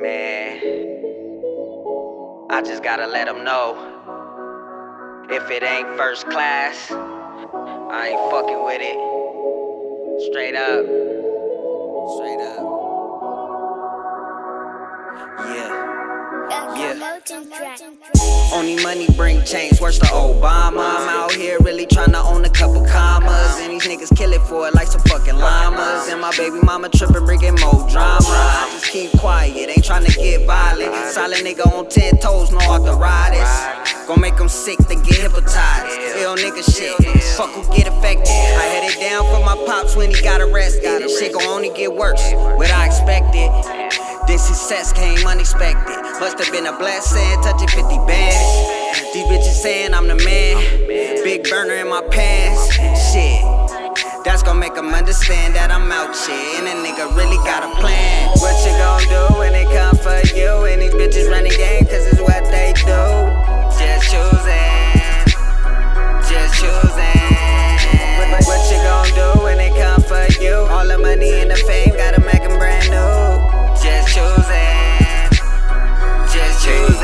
Man, I just gotta let them know, if it ain't first class, I ain't fucking with it. Straight up. Straight up. Yeah. Only money bring change, worse to Obama. I'm out here really tryna own a couple commas, and these niggas kill it for it like some fucking llamas. And my baby mama trippin', bringin' more drama. I just keep quiet, ain't tryna get violent. Silent nigga on 10 toes, no arthritis. Gon' make them sick, they get hypnotized. Ill nigga shit, fuck who get affected. I had it down for my pops when he got arrested. This shit gon' only get worse, what I expected. Then success came unexpected. Must have been a blessing, touching 50 bands. These bitches saying I'm the man. Big burner in my pants. Shit, that's gonna make them understand that I'm out shit. And a nigga really got a plan. What you gonna do when they come for you? And these bitches running game, cause it's what they do. Just choosing. Just choosing. What you gonna do when they come for you? All the money and the fame, gotta make them brand new. Just choosing, just choosing.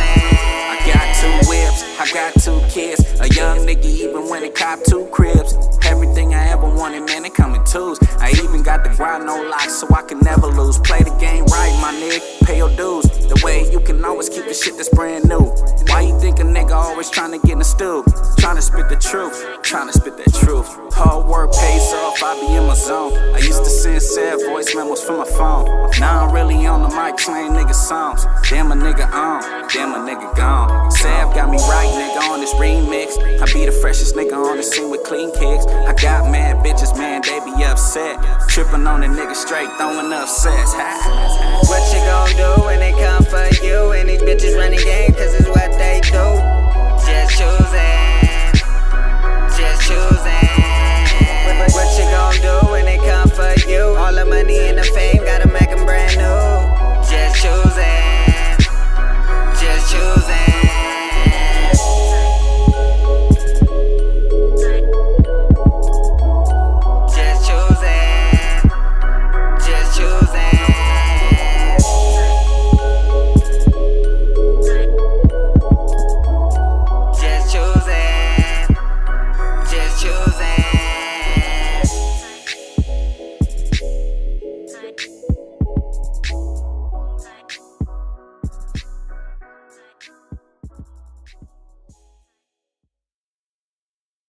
I got 2 whips, I got 2 kids. A young nigga even when it cop 2 cribs. Everything I ever wanted, man, it come in 2s. I even got the grind, no locks, so I can never lose. Play the game right, my nigga, pay your dues. The way you can always keep the shit that's brand new. Why you think a nigga always trying to get in the stew? Trying to spit the truth, trying to spit that truth. Hard work pays off, I be in my zone. I used to send sad voice memos from my phone. Now I'm really on the mic playing nigga songs. Damn a nigga on, damn a nigga gone. Sav got me right, nigga, on this remix. I be the freshest nigga on the scene with clean kicks. I got mad bitches, man, they be upset. Tripping on a nigga straight, throwing up sets. What you gon' do when they come for you? And these bitches running game, cause it's what they do. Just choosing. Just choosing.